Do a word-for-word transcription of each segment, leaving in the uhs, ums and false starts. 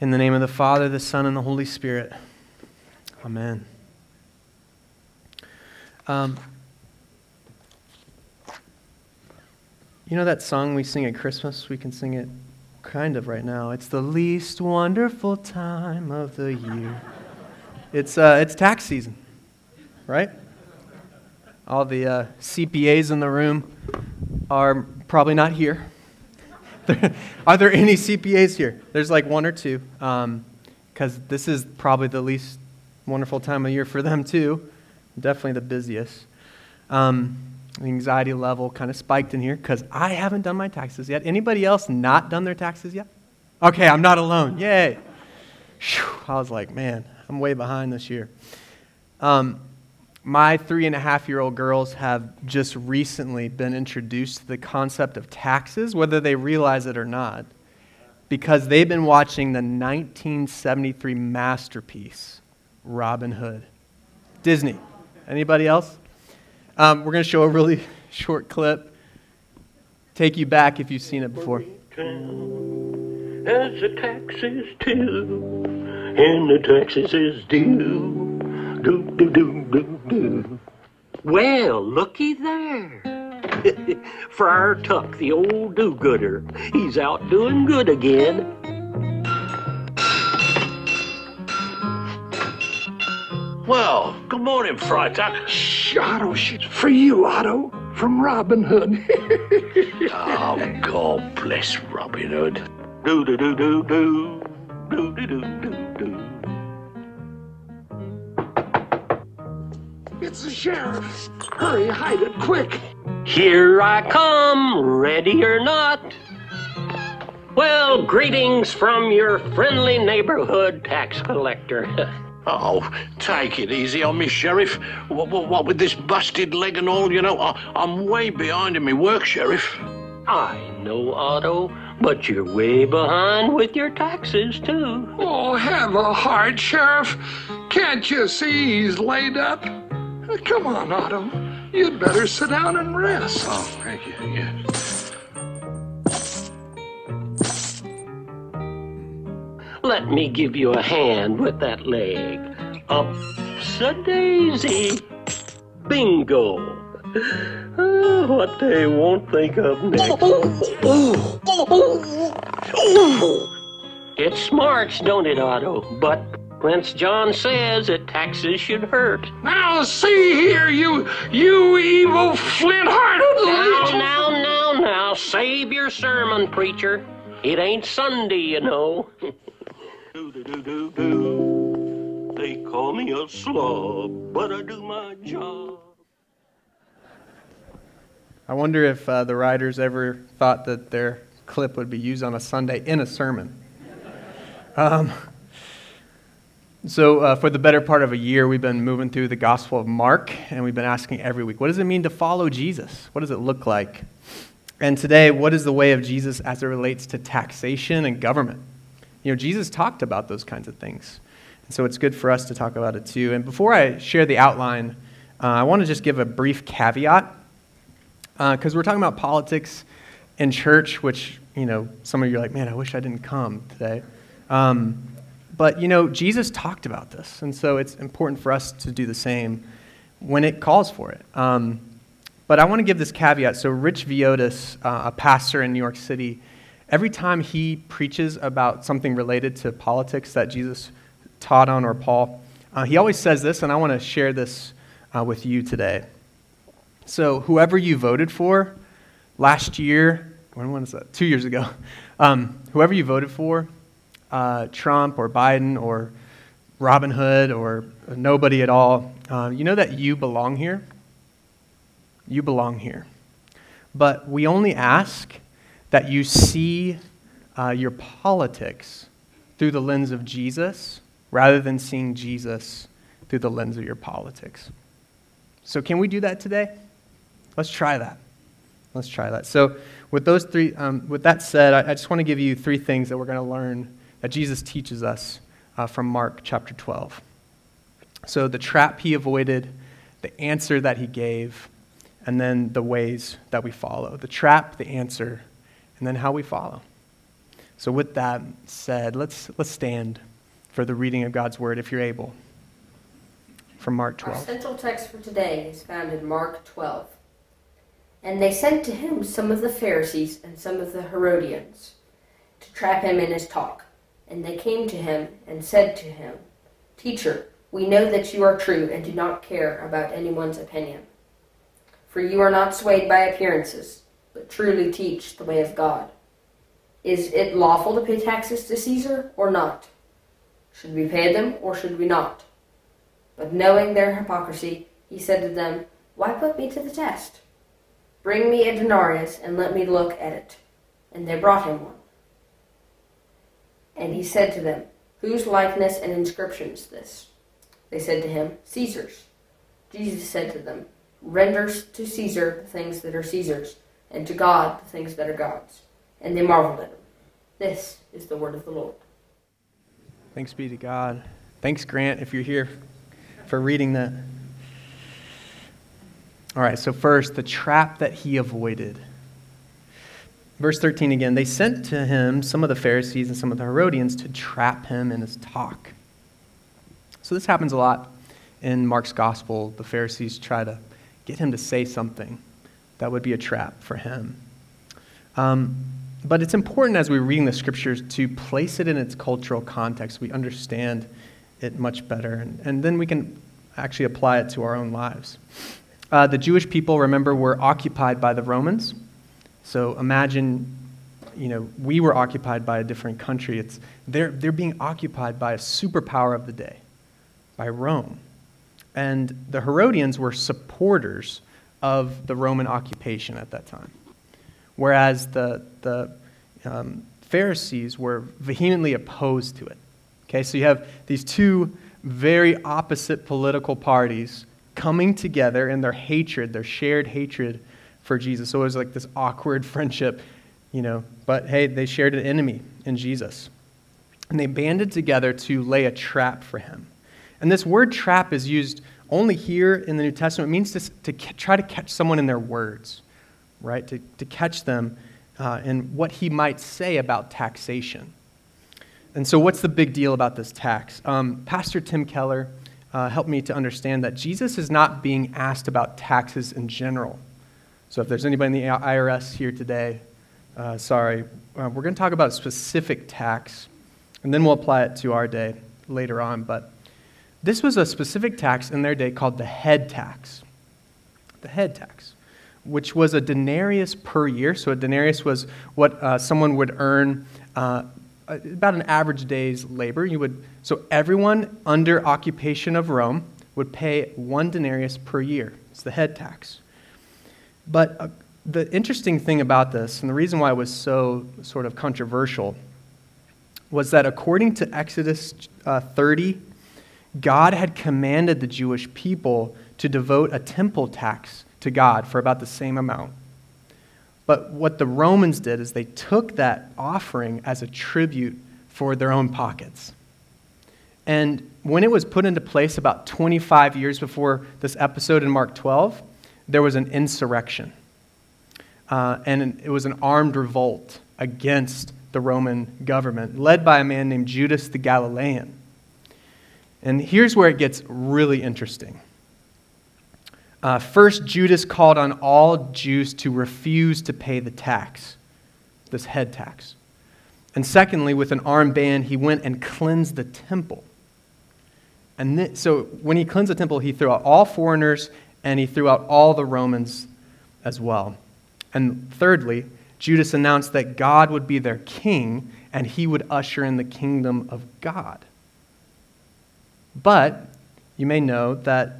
In the name of the Father, the Son, and the Holy Spirit. Amen. Um, you know that song we sing at Christmas? We can sing it kind of right now. It's the least wonderful time of the year. It's uh, it's tax season, right? All the uh, C P As in the room are probably not here. Are there any C P As here? There's like one or two, um, because this is probably the least wonderful time of year for them too. Definitely the busiest. Um, the anxiety level kind of spiked in here because I haven't done my taxes yet. Anybody else not done their taxes yet? Okay, I'm not alone. Yay. Whew, I was like, man, I'm way behind this year. Um, my three and a half year old girls have just recently been introduced to the concept of taxes, whether they realize it or not, because they've been watching the nineteen seventy-three masterpiece, Robin Hood. Disney. Anybody else? Um, we're going to show a really short clip. Take you back if you've seen it before. As the tax is due, and the taxes is due. Do, do, do, do, do. Well, looky there. Friar Tuck, the old do-gooder. He's out doing good again. Well, good morning, Friar Tuck. Shh, Otto, shh. For you, Otto, from Robin Hood. Oh, God bless Robin Hood. Do, do, do, do, do. Do, do, do, do, do. It's the sheriff. Hurry, hide it, quick. Here I come, ready or not. Well, greetings from your friendly neighborhood tax collector. Oh, take it easy on me, Sheriff. What, what, what with this busted leg and all, you know, I, I'm way behind in my work, Sheriff. I know, Otto, but you're way behind with your taxes, too. Oh, have a heart, Sheriff. Can't you see he's laid up? Come on, Otto. You'd better sit down and rest. Oh, thank you. Yeah. Let me give you a hand with that leg. Up's a daisy. Bingo. Oh, what they won't think of next. It smarts, don't it, Otto? But Prince John says that taxes should hurt. Now see here, you you evil flint-hearted... Now, now, now, now, save your sermon, preacher. It ain't Sunday, you know. Do-do-do-do-do. They call me a slob, but I do my job. I wonder if uh, the writers ever thought that their clip would be used on a Sunday in a sermon. Um... So uh, for the better part of a year, we've been moving through the Gospel of Mark, and we've been asking every week, what does it mean to follow Jesus? What does it look like? And today, what is the way of Jesus as it relates to taxation and government? You know, Jesus talked about those kinds of things, and so it's good for us to talk about it too. And before I share the outline, uh, I want to just give a brief caveat, because uh, we're talking about politics in church, which, you know, some of you are like, man, I wish I didn't come today. Um But, you know, Jesus talked about this, and so it's important for us to do the same when it calls for it. Um, but I want to give this caveat. So Rich Viotis, uh, a pastor in New York City, every time he preaches about something related to politics that Jesus taught on or Paul, uh, he always says this, and I want to share this uh, with you today. So whoever you voted for last year, when was that? Two years ago, um, whoever you voted for, Uh, Trump or Biden or Robin Hood or nobody at all, uh, you know that you belong here? You belong here. But we only ask that you see uh, your politics through the lens of Jesus rather than seeing Jesus through the lens of your politics. So can we do that today? Let's try that. Let's try that. So with those three, um, with that said, I, I just want to give you three things that we're going to learn that Jesus teaches us uh, from Mark chapter twelve. So the trap he avoided, the answer that he gave, and then the ways that we follow. The trap, the answer, and then how we follow. So with that said, let's let's stand for the reading of God's word, if you're able, from Mark twelve. Our central text for today is found in Mark twelve. And they sent to him some of the Pharisees and some of the Herodians to trap him in his talk. And they came to him and said to him, "Teacher, we know that you are true and do not care about anyone's opinion. For you are not swayed by appearances, but truly teach the way of God. Is it lawful to pay taxes to Caesar or not? Should we pay them or should we not?" But knowing their hypocrisy, he said to them, "Why put me to the test? Bring me a denarius and let me look at it." And they brought him one. And he said to them, "Whose likeness and inscription is this?" They said to him, "Caesar's." Jesus said to them, "Render to Caesar the things that are Caesar's, and to God the things that are God's." And they marveled at him. This is the word of the Lord. Thanks be to God. Thanks, Grant, if you're here, for reading that. All right, so first, the trap that he avoided. Verse thirteen again, they sent to him some of the Pharisees and some of the Herodians to trap him in his talk. So this happens a lot in Mark's gospel. The Pharisees try to get him to say something that would be a trap for him. Um, but it's important as we're reading the scriptures to place it in its cultural context. We understand it much better, and, and then we can actually apply it to our own lives. Uh, the Jewish people, remember, were occupied by the Romans. So imagine, you know, we were occupied by a different country. It's they're they're being occupied by a superpower of the day, by Rome. And the Herodians were supporters of the Roman occupation at that time, whereas the the um, Pharisees were vehemently opposed to it. Okay, so you have these two very opposite political parties coming together in their hatred, their shared hatred for Jesus. So it was like this awkward friendship, you know, but hey, they shared an enemy in Jesus. And they banded together to lay a trap for him. And this word trap is used only here in the New Testament. It means to, to ca- try to catch someone in their words, right? To, to catch them uh, in what he might say about taxation. And so what's the big deal about this tax? Um, Pastor Tim Keller uh, helped me to understand that Jesus is not being asked about taxes in general. So if there's anybody in the I R S here today, uh, sorry, uh, we're going to talk about a specific tax, and then we'll apply it to our day later on. But this was a specific tax in their day called the head tax, the head tax, which was a denarius per year. So a denarius was what uh, someone would earn uh, about an average day's labor. You would so everyone under occupation of Rome would pay one denarius per year. It's the head tax. But uh, the interesting thing about this, and the reason why it was so sort of controversial, was that according to Exodus uh, thirty, God had commanded the Jewish people to devote a temple tax to God for about the same amount. But what the Romans did is they took that offering as a tribute for their own pockets. And when it was put into place about twenty-five years before this episode in Mark twelve, there was an insurrection, uh, and it was an armed revolt against the Roman government, led by a man named Judas the Galilean. And here's where it gets really interesting. Uh, first, Judas called on all Jews to refuse to pay the tax, this head tax. And secondly, with an armed band, he went and cleansed the temple. And th- so when he cleansed the temple, he threw out all foreigners and he threw out all the Romans as well. And thirdly, Judas announced that God would be their king, and he would usher in the kingdom of God. But you may know that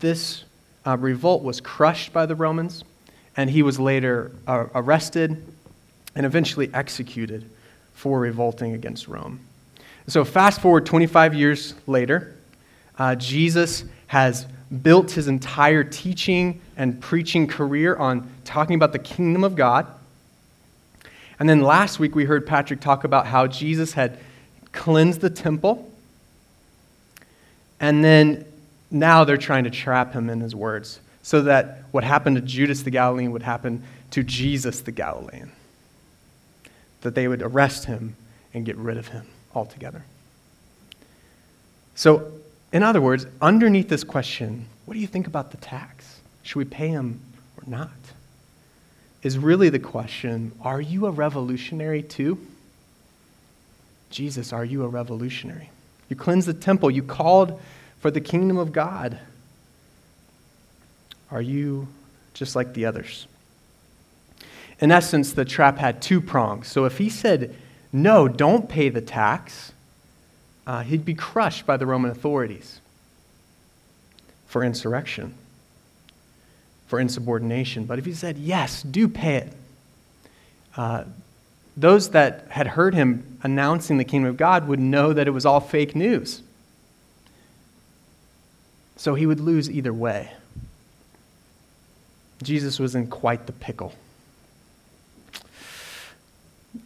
this uh, revolt was crushed by the Romans, and he was later uh, arrested and eventually executed for revolting against Rome. So fast forward twenty-five years later, uh, Jesus has built his entire teaching and preaching career on talking about the kingdom of God. And then last week we heard Patrick talk about how Jesus had cleansed the temple. And then now they're trying to trap him in his words so that what happened to Judas the Galilean would happen to Jesus the Galilean. That they would arrest him and get rid of him altogether. So, in other words, underneath this question, what do you think about the tax? Should we pay him or not? Is really the question, are you a revolutionary too? Jesus, are you a revolutionary? You cleansed the temple. You called for the kingdom of God. Are you just like the others? In essence, the trap had two prongs. So if he said, no, don't pay the tax, uh, he'd be crushed by the Roman authorities for insurrection, for insubordination. But if he said, yes, do pay it, uh, those that had heard him announcing the kingdom of God would know that it was all fake news. So he would lose either way. Jesus was in quite the pickle.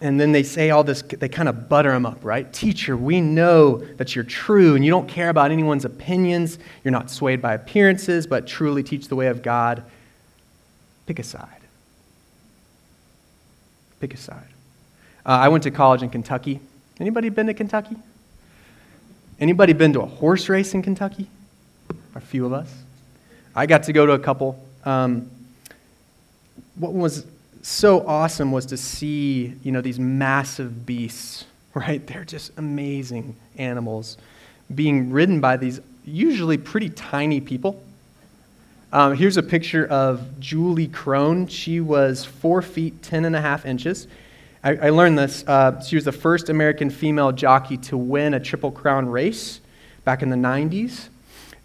And then they say all this, they kind of butter him up, right? Teacher, we know that you're true and you don't care about anyone's opinions. You're not swayed by appearances, but truly teach the way of God. Pick a side. Pick a side. Uh, I went to college in Kentucky. Anybody been to Kentucky? Anybody been to a horse race in Kentucky? A few of us. I got to go to a couple. Um, what was so awesome was to see, you know, these massive beasts, right? They're just amazing animals being ridden by these usually pretty tiny people. Um, here's a picture of Julie Krone. She was four feet, ten and a half inches. I, I learned this. Uh, she was the first American female jockey to win a Triple Crown race back in the nineties.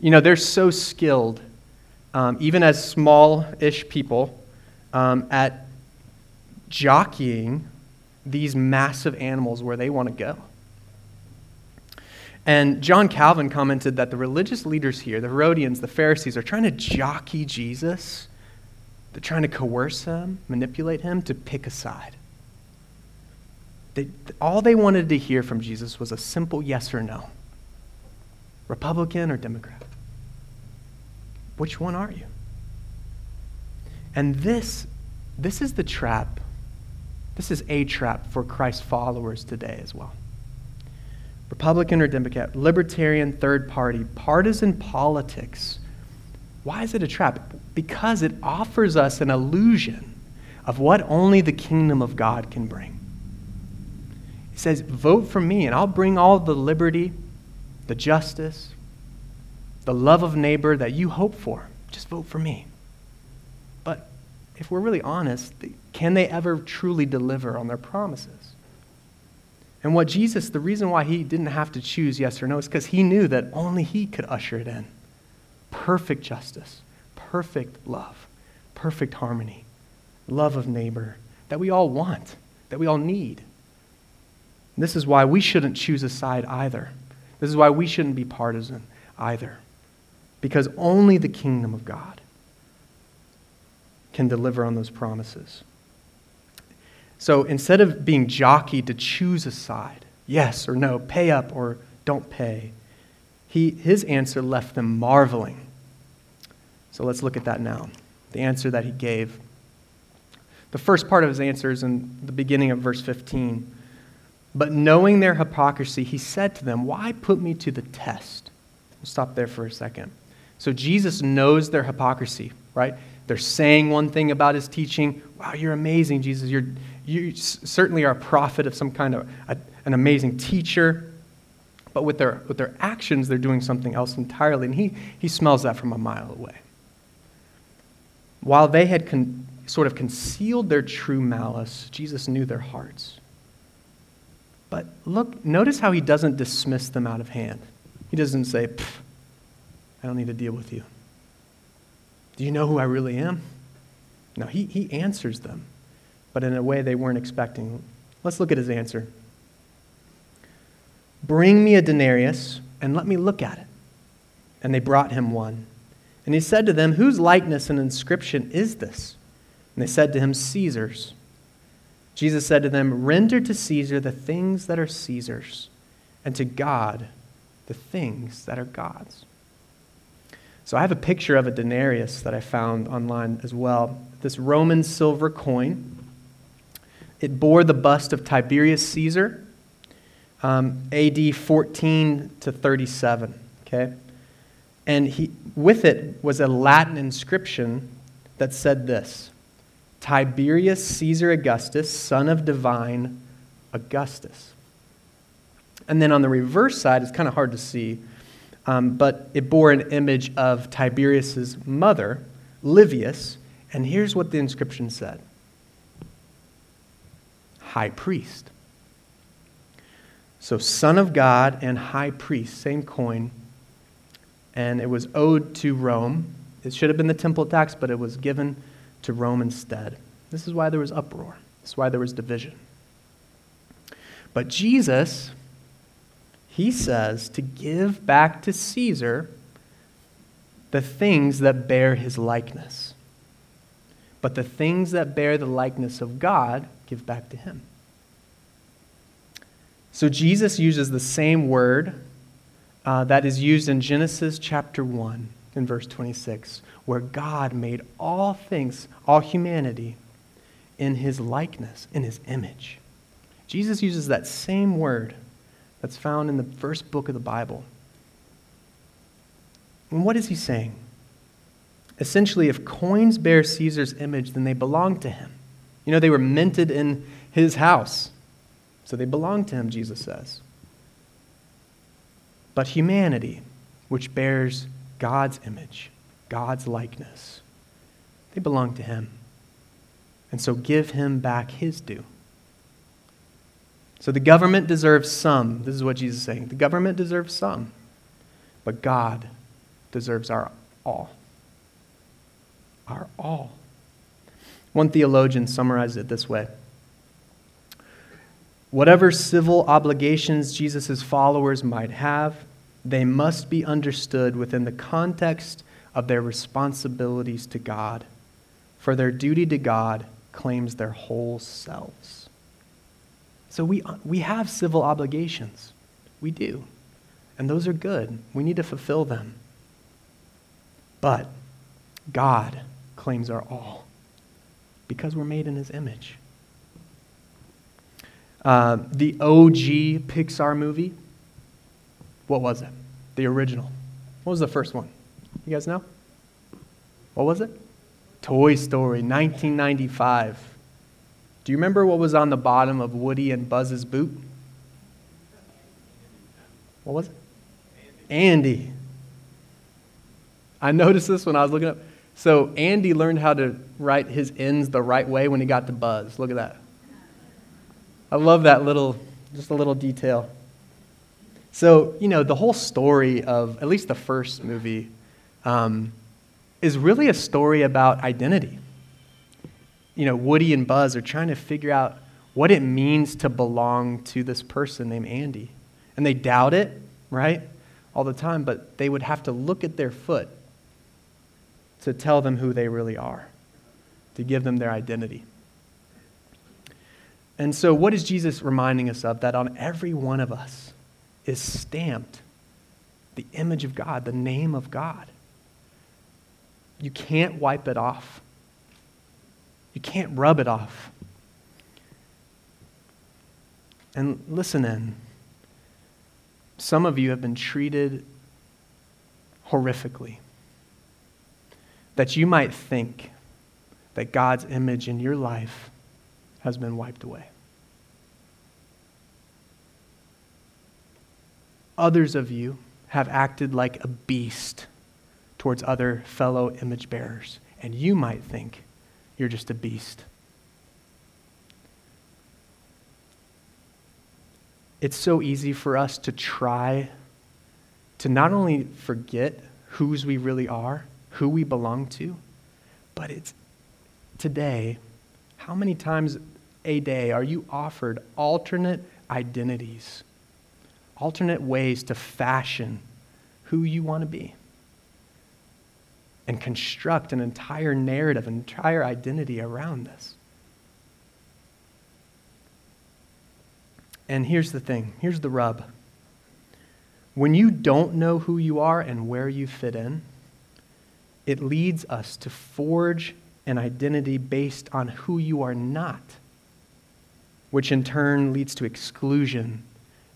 You know, they're so skilled, um, even as small-ish people, um, at jockeying these massive animals where they want to go. And John Calvin commented that the religious leaders here, the Herodians, the Pharisees, are trying to jockey Jesus. They're trying to coerce him, manipulate him to pick a side. They, all they wanted to hear from Jesus was a simple yes or no. Republican or Democrat? Which one are you? And this, this is the trap. This is a trap for Christ followers today as well. Republican or Democrat, libertarian, third party, partisan politics. Why is it a trap? Because it offers us an illusion of what only the kingdom of God can bring. He says, vote for me and I'll bring all the liberty, the justice, the love of neighbor that you hope for. Just vote for me. But if we're really honest, can they ever truly deliver on their promises? And what Jesus, the reason why he didn't have to choose yes or no is because he knew that only he could usher it in. Perfect justice, perfect love, perfect harmony, love of neighbor that we all want, that we all need. And this is why we shouldn't choose a side either. This is why we shouldn't be partisan either, because only the kingdom of God can deliver on those promises. So instead of being jockeyed to choose a side, yes or no, pay up or don't pay, he, his answer left them marveling. So let's look at that now, the answer that he gave. The first part of his answer is in the beginning of verse fifteen. But knowing their hypocrisy, he said to them, why put me to the test? We'll stop there for a second. So Jesus knows their hypocrisy, right? They're saying one thing about his teaching. Wow, you're amazing, Jesus. You're, you certainly are a prophet of some kind of a, an amazing teacher. But with their with their actions, they're doing something else entirely. And he, he smells that from a mile away. While they had con, sort of concealed their true malice, Jesus knew their hearts. But look, notice how he doesn't dismiss them out of hand. He doesn't say, I don't need to deal with you. Do you know who I really am? No, he, he answers them, but in a way they weren't expecting. Let's look at his answer. Bring me a denarius and let me look at it. And they brought him one. And he said to them, whose likeness and inscription is this? And they said to him, Caesar's. Jesus said to them, render to Caesar the things that are Caesar's, and to God the things that are God's. So I have a picture of a denarius that I found online as well. This Roman silver coin. It bore the bust of Tiberius Caesar um, A D fourteen to thirty-seven, okay? And he, with it was a Latin inscription that said this: Tiberius Caesar Augustus, son of divine Augustus. And then on the reverse side, it's kind of hard to see, um, but it bore an image of Tiberius's mother, Livius, and here's what the inscription said: high priest. So son of God and high priest, same coin, and it was owed to Rome. It should have been the temple tax, but it was given to Rome instead. This is why there was uproar. This is why there was division. But Jesus, he says to give back to Caesar the things that bear his likeness. But the things that bear the likeness of God, give back to him. So Jesus uses the same word uh, that is used in Genesis chapter one in verse twenty-six, where God made all things, all humanity, in his likeness, in his image. Jesus uses that same word that's found in the first book of the Bible. And what is he saying? Essentially, if coins bear Caesar's image, then they belong to him. You know, they were minted in his house, so they belong to him, Jesus says. But humanity, which bears God's image, God's likeness, they belong to him. And so give him back his due. So the government deserves some. This is what Jesus is saying. The government deserves some, but God deserves our all. Our all. One theologian summarized it this way: whatever civil obligations Jesus' followers might have, they must be understood within the context of their responsibilities to God, for their duty to God claims their whole selves. So we we have civil obligations. We do. And those are good. We need to fulfill them. But God claims our all because we're made in his image. Uh, the O G Pixar movie, what was it? The original. What was the first one? You guys know? What was it? Toy Story, nineteen ninety-five. Do you remember what was on the bottom of Woody and Buzz's boot? What was it? Andy. Andy. I noticed this when I was looking up. So Andy learned how to write his ends the right way when he got to Buzz. Look at that. I love that little, just a little detail. So, you know, the whole story of at least the first movie um, is really a story about identity. You know, Woody and Buzz are trying to figure out what it means to belong to this person named Andy. And they doubt it, right, all the time, but they would have to look at their foot to tell them who they really are, to give them their identity. And so what is Jesus reminding us of? That on every one of us is stamped the image of God, the name of God. You can't wipe it off. You can't rub it off. And listen in. Some of you have been treated horrifically, that you might think that God's image in your life has been wiped away. Others of you have acted like a beast towards other fellow image bearers, and you might think you're just a beast. It's so easy for us to try to not only forget whose we really are, who we belong to, but it's today, how many times a day are you offered alternate identities, alternate ways to fashion who you want to be? And construct an entire narrative, an entire identity around this. And here's the thing, here's the rub. When you don't know who you are and where you fit in, it leads us to forge an identity based on who you are not, which in turn leads to exclusion,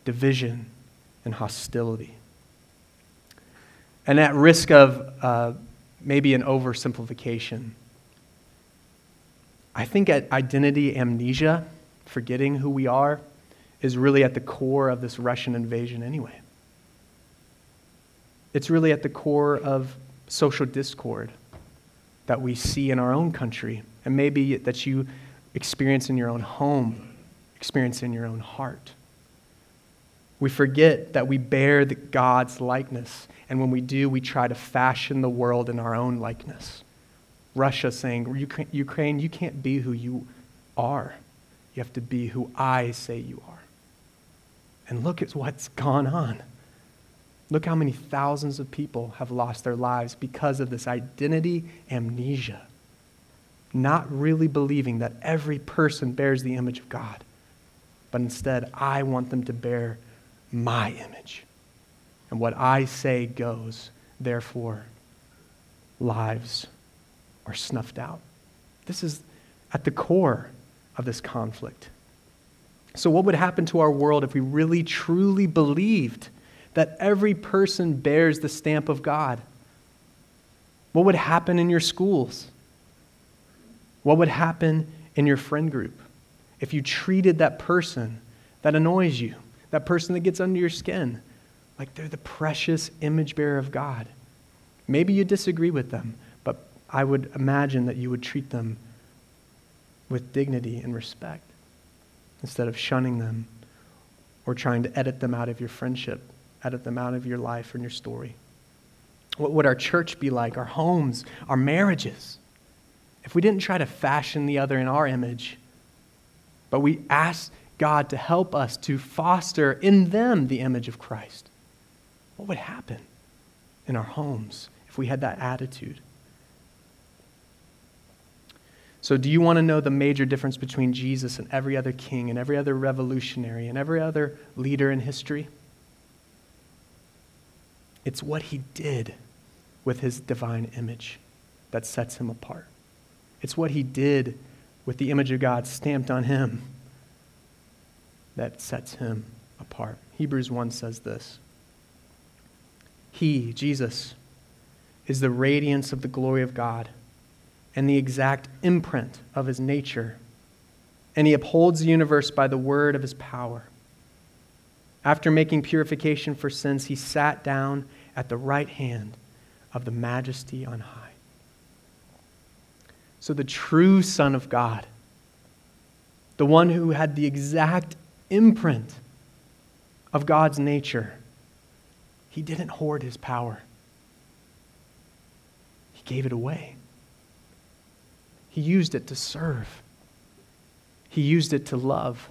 division, and hostility. And at risk of uh, maybe an oversimplification, I think at identity amnesia, forgetting who we are, is really at the core of this Russian invasion anyway. It's really at the core of social discord that we see in our own country, and maybe that you experience in your own home, experience in your own heart. We forget that we bear the God's likeness, and when we do, we try to fashion the world in our own likeness. Russia saying, Ukraine, you can't be who you are. You have to be who I say you are. And look at what's gone on. Look how many thousands of people have lost their lives because of this identity amnesia, not really believing that every person bears the image of God, but instead I want them to bear my image. And what I say goes, therefore lives are snuffed out. This is at the core of this conflict. So what would happen to our world if we really truly believed that every person bears the stamp of God? What would happen in your schools? What would happen in your friend group if you treated that person that annoys you, that person that gets under your skin, like they're the precious image bearer of God? Maybe you disagree with them, but I would imagine that you would treat them with dignity and respect instead of shunning them or trying to edit them out of your friendship, edit them out of your life and your story. What would our church be like, our homes, our marriages, if we didn't try to fashion the other in our image, but we asked God to help us to foster in them the image of Christ? What would happen in our homes if we had that attitude? So do you want to know the major difference between Jesus and every other king and every other revolutionary and every other leader in history? It's what he did with his divine image that sets him apart. It's what he did with the image of God stamped on him that sets him apart. Hebrews one says this: He, Jesus, is the radiance of the glory of God and the exact imprint of his nature, and he upholds the universe by the word of his power. After making purification for sins, he sat down at the right hand of the Majesty on high. So the true Son of God, the one who had the exact imprint of God's nature, he didn't hoard his power. He gave it away. He used it to serve. He used it to love.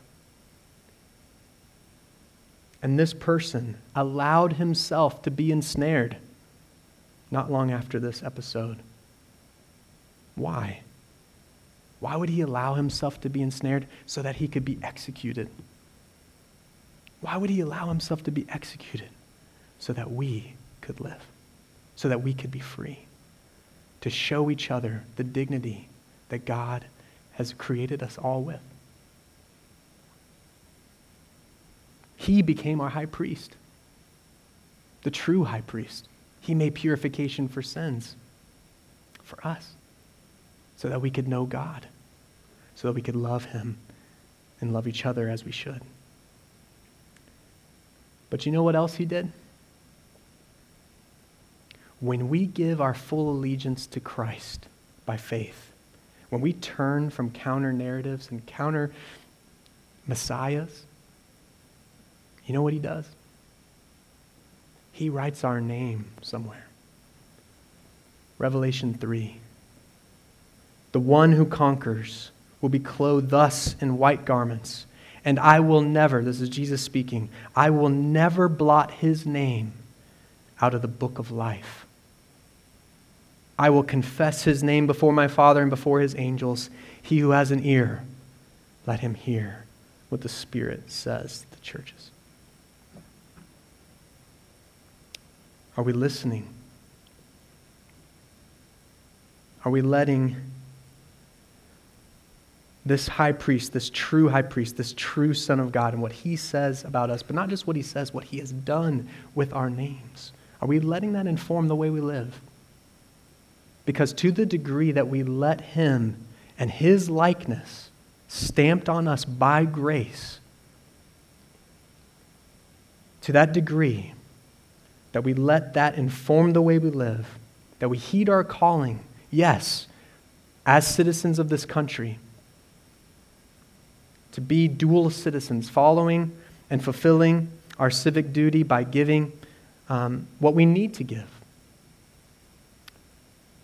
And this person allowed himself to be ensnared not long after this episode. Why? Why would he allow himself to be ensnared? So that he could be executed. Why would he allow himself to be executed? So that we could live, so that we could be free, to show each other the dignity that God has created us all with. He became our high priest, the true high priest. He made purification for sins for us so that we could know God, so that we could love him and love each other as we should. But you know what else he did? When we give our full allegiance to Christ by faith, when we turn from counter narratives and counter messiahs, you know what he does? He writes our name somewhere. Revelation three. The one who conquers will be clothed thus in white garments, and I will never, this is Jesus speaking, I will never blot his name out of the book of life. I will confess his name before my Father and before his angels. He who has an ear, let him hear what the Spirit says to the churches. Are we listening? Are we letting this high priest, this true high priest, this true Son of God, and what he says about us, but not just what he says, what he has done with our names. Are we letting that inform the way we live? Because to the degree that we let him and his likeness stamped on us by grace, to that degree that we let that inform the way we live, that we heed our calling, yes, as citizens of this country, to be dual citizens, following and fulfilling our civic duty by giving um, what we need to give,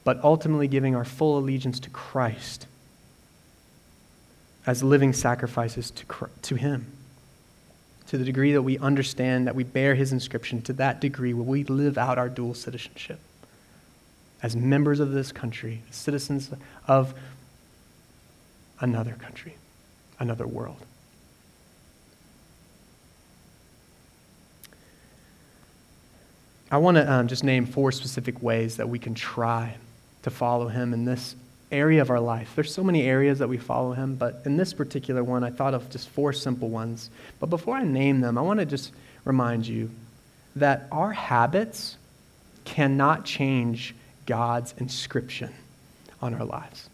but ultimately giving our full allegiance to Christ as living sacrifices to Christ, to him. To the degree that we understand, that we bear his inscription, to that degree will we live out our dual citizenship as members of this country, as citizens of another country, another world. I want to um, just name four specific ways that we can try to follow him in this area of our life. There's so many areas that we follow him, but in this particular one, I thought of just four simple ones. But before I name them, I want to just remind you that our habits cannot change God's inscription on our lives.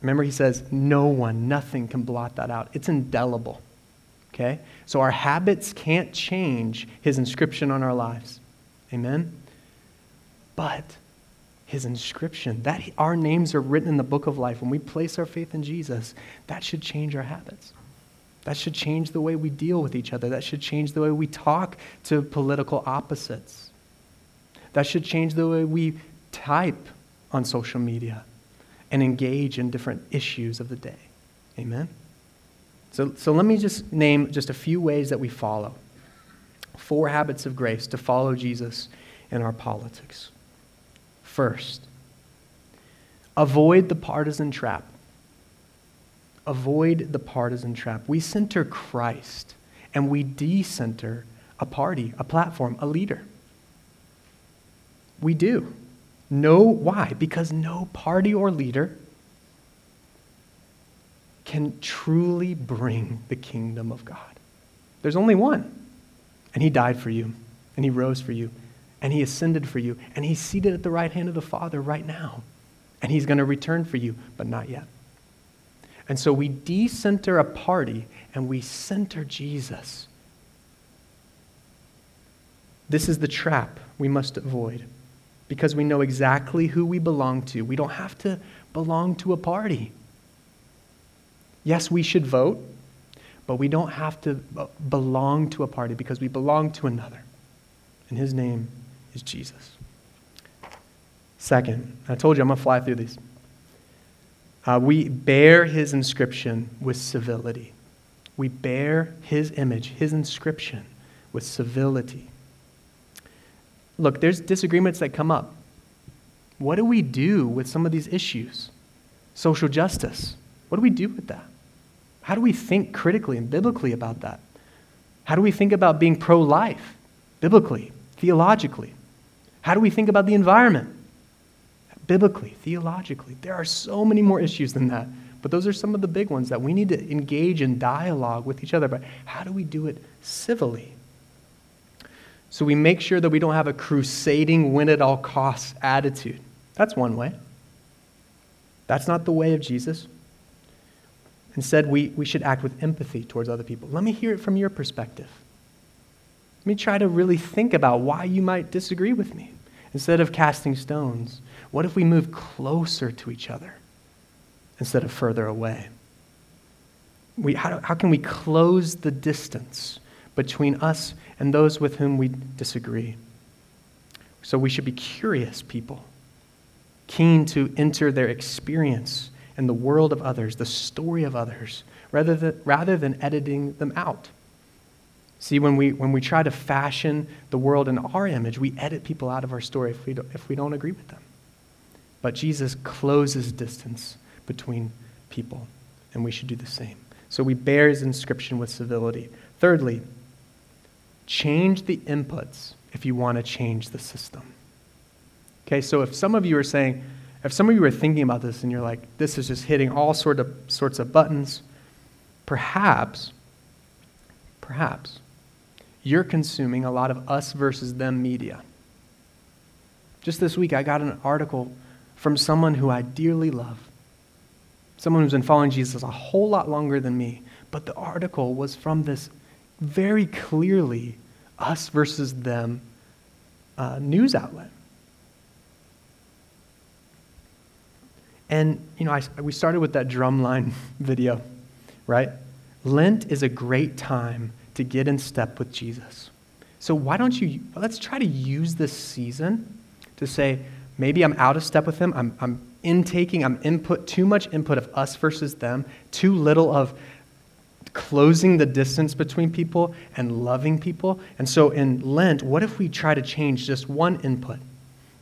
Remember, he says, no one, nothing can blot that out. It's indelible, okay? So our habits can't change his inscription on our lives, amen? But his inscription, that he, our names are written in the book of life. When we place our faith in Jesus, that should change our habits. That should change the way we deal with each other. That should change the way we talk to political opposites. That should change the way we type on social media and engage in different issues of the day. Amen? So, so let me just name just a few ways that we follow. Four habits of grace to follow Jesus in our politics. First, avoid the partisan trap. Avoid the partisan trap. We center Christ and we de-center a party, a platform, a leader. We do. No, why? Because no party or leader can truly bring the kingdom of God. There's only one. And he died for you, and he rose for you, and he ascended for you, and he's seated at the right hand of the Father right now. And he's going to return for you, but not yet. And so we de-center a party, and we center Jesus. This is the trap we must avoid, because we know exactly who we belong to. We don't have to belong to a party. Yes, we should vote, but we don't have to belong to a party because we belong to another. And his name is Jesus. Second, I told you I'm going to fly through these. Uh, we bear his inscription with civility. We bear his image, his inscription with civility. Look, there's disagreements that come up. What do we do with some of these issues? Social justice. What do we do with that? How do we think critically and biblically about that? How do we think about being pro-life, biblically, theologically? How do we think about the environment, biblically, theologically? There are so many more issues than that, but those are some of the big ones that we need to engage in dialogue with each other. But how do we do it civilly? So we make sure that we don't have a crusading, win-at-all-costs attitude. That's one way. That's not the way of Jesus. Instead, we, we should act with empathy towards other people. Let me hear it from your perspective. Let me try to really think about why you might disagree with me. Instead of casting stones, what if we move closer to each other instead of further away? We, how, how can we close the distance between us and those with whom we disagree? So we should be curious people, keen to enter their experience and the world of others, the story of others, rather than, rather than editing them out. See, when we when we try to fashion the world in our image, we edit people out of our story if we don't, if we don't agree with them. But Jesus closes distance between people, and we should do the same. So we bear his inscription with civility. Thirdly, change the inputs if you want to change the system. Okay, so if some of you are saying, If some of you are thinking about this and you're like, this is just hitting all sort of, sorts of buttons, perhaps, perhaps, you're consuming a lot of us versus them media. Just this week, I got an article from someone who I dearly love, someone who's been following Jesus a whole lot longer than me, but the article was from this very clearly us versus them uh, news outlet. And, you know, I, we started with that drumline video, right? Lent is a great time to get in step with Jesus. So why don't you, let's try to use this season to say, maybe I'm out of step with him. I'm, I'm intaking, I'm input, too much input of us versus them, too little of closing the distance between people and loving people. And so in Lent, what if we try to change just one input?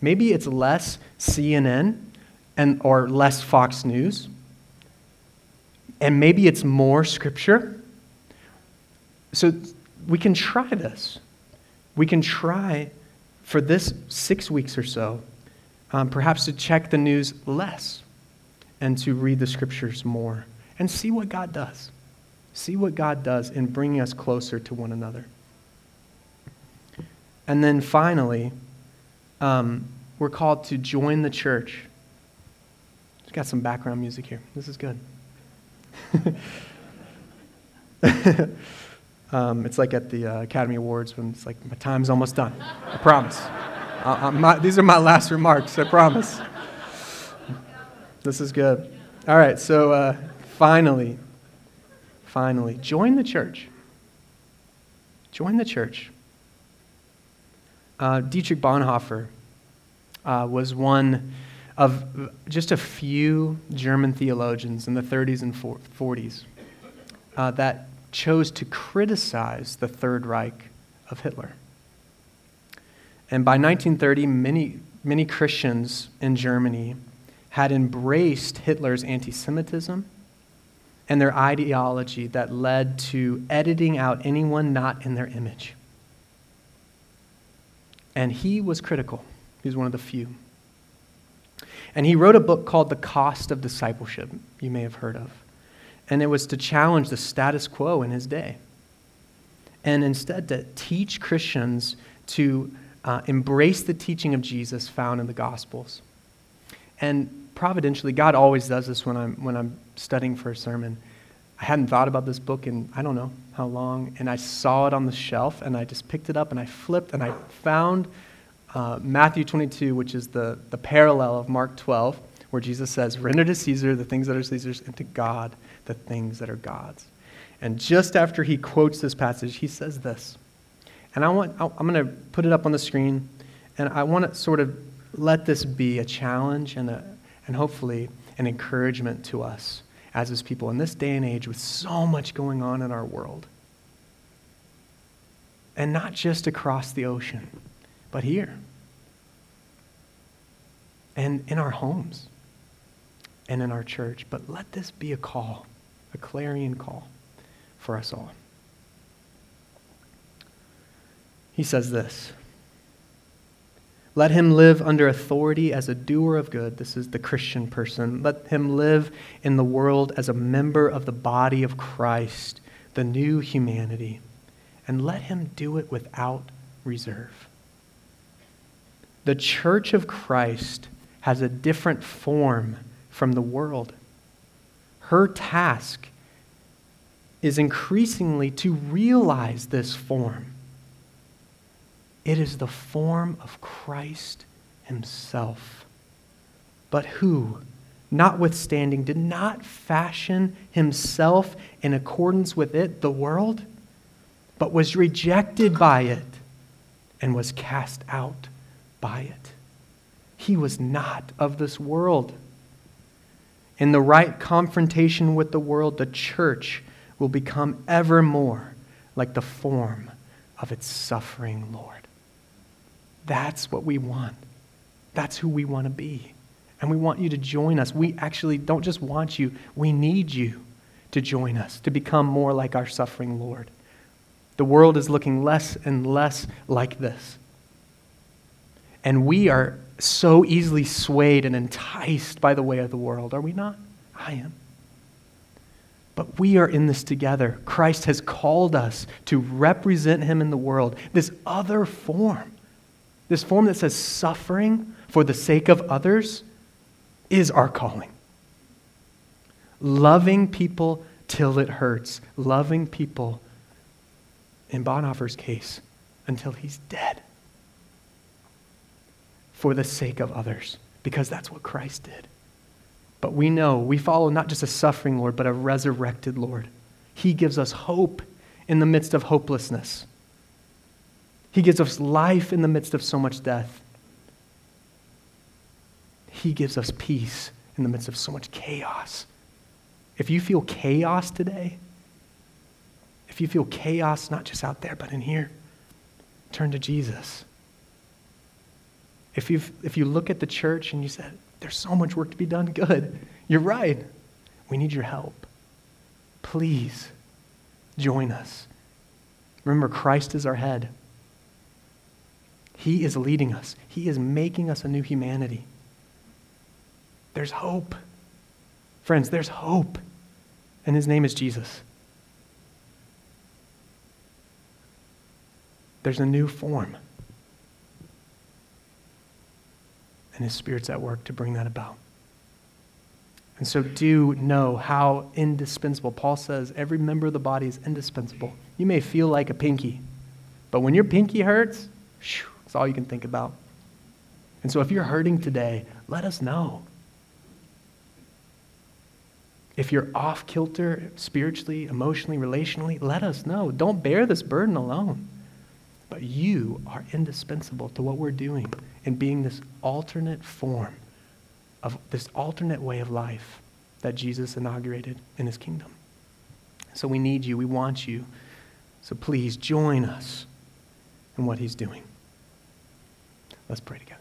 Maybe it's less C N N and or less Fox News, and maybe it's more Scripture. So we can try this. We can try for this six weeks or so, um, perhaps to check the news less and to read the Scriptures more and see what God does. See what God does in bringing us closer to one another. And then finally, um, we're called to join the church. We've got some background music here. This is good. um, it's like at the uh, Academy Awards when it's like, my time's almost done. I promise. I, I'm not, these are my last remarks, I promise. This is good. All right, so uh, finally, finally, join the church. Join the church. Uh, Dietrich Bonhoeffer uh, was one of just a few German theologians in the thirties and forties uh, that chose to criticize the Third Reich of Hitler. And by nineteen thirty, many, many Christians in Germany had embraced Hitler's anti-Semitism and their ideology that led to editing out anyone not in their image. And he was critical. He was one of the few. And he wrote a book called The Cost of Discipleship, you may have heard of. And it was to challenge the status quo in his day. And instead to teach Christians to uh, embrace the teaching of Jesus found in the Gospels. And providentially, God always does this when I'm, when I'm studying for a sermon. I hadn't thought about this book in I don't know how long, and I saw it on the shelf, and I just picked it up, and I flipped, and I found Uh, Matthew twenty-two, which is the, the parallel of Mark twelve, where Jesus says, render to Caesar the things that are Caesar's and to God the things that are God's. And just after he quotes this passage, he says this. And I want, I'm going to put it up on the screen, and I want to sort of let this be a challenge and, a, and hopefully an encouragement to us as his people in this day and age with so much going on in our world. And not just across the ocean, but here, and in our homes, and in our church. But let this be a call, a clarion call for us all. He says this, let him live under authority as a doer of good. This is the Christian person. Let him live in the world as a member of the body of Christ, the new humanity, and let him do it without reserve. The church of Christ has a different form from the world. Her task is increasingly to realize this form. It is the form of Christ himself, but who, notwithstanding, did not fashion himself in accordance with it, the world, but was rejected by it and was cast out by it. He was not of this world. In the right confrontation with the world, the church will become ever more like the form of its suffering Lord. That's what we want. That's who we want to be. And we want you to join us. We actually don't just want you, we need you to join us, to become more like our suffering Lord. The world is looking less and less like this. And we are so easily swayed and enticed by the way of the world. Are we not? I am. But we are in this together. Christ has called us to represent him in the world. This other form, this form that says suffering for the sake of others, is our calling. Loving people till it hurts. Loving people, in Bonhoeffer's case, until he's dead. For the sake of others, because that's what Christ did. But we know we follow not just a suffering Lord, but a resurrected Lord. He gives us hope in the midst of hopelessness. He gives us life in the midst of so much death. He gives us peace in the midst of so much chaos. If you feel chaos today, if you feel chaos not just out there, but in here, turn to Jesus. If you if you look at the church and you said, there's so much work to be done, good. You're right. We need your help. Please join us. Remember, Christ is our head. He is leading us. He is making us a new humanity. There's hope. Friends, there's hope. And his name is Jesus. There's a new form. And his Spirit's at work to bring that about. And so do know how indispensable. Paul says every member of the body is indispensable. You may feel like a pinky, but when your pinky hurts, whew, it's all you can think about. And so if you're hurting today, let us know. If you're off kilter spiritually, emotionally, relationally, let us know. Don't bear this burden alone. But you are indispensable to what we're doing in being this alternate form of this alternate way of life that Jesus inaugurated in his kingdom. So we need you. We want you. So please join us in what he's doing. Let's pray together.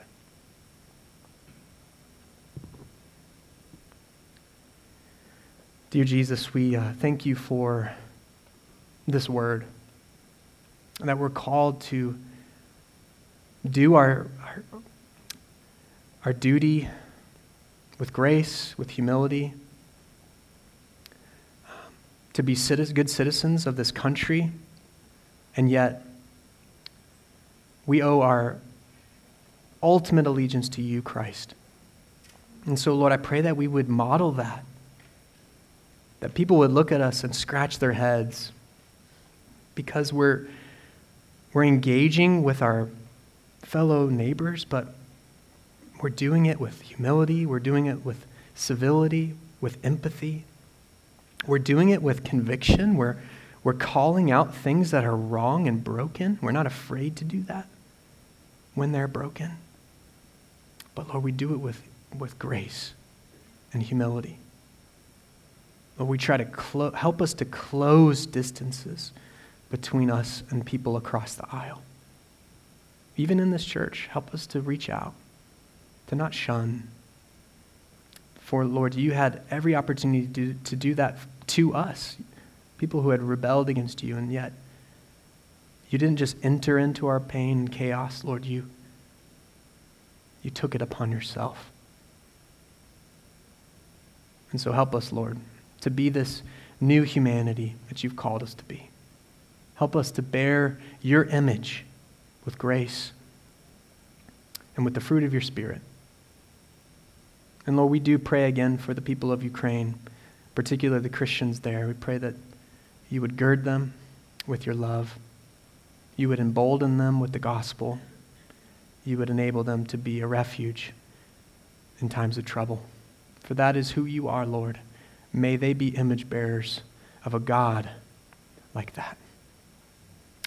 Dear Jesus, we uh, thank you for this word. And that we're called to do our, our our duty with grace, with humility, um, to be citi- good citizens of this country, and yet we owe our ultimate allegiance to you, Christ. And so, Lord, I pray that we would model that, that people would look at us and scratch their heads because we're We're engaging with our fellow neighbors, but we're doing it with humility. We're doing it with civility, with empathy. We're doing it with conviction. We're, we're calling out things that are wrong and broken. We're not afraid to do that when they're broken. But Lord, we do it with, with grace and humility. Lord, we try to clo- help us to close distances between us and people across the aisle. Even in this church, help us to reach out, to not shun. For, Lord, you had every opportunity to do, to do that to us, people who had rebelled against you, and yet you didn't just enter into our pain and chaos, Lord, you, you took it upon yourself. And so help us, Lord, to be this new humanity that you've called us to be. Help us to bear your image with grace and with the fruit of your Spirit. And Lord, we do pray again for the people of Ukraine, particularly the Christians there. We pray that you would gird them with your love. You would embolden them with the gospel. You would enable them to be a refuge in times of trouble. For that is who you are, Lord. May they be image bearers of a God like that.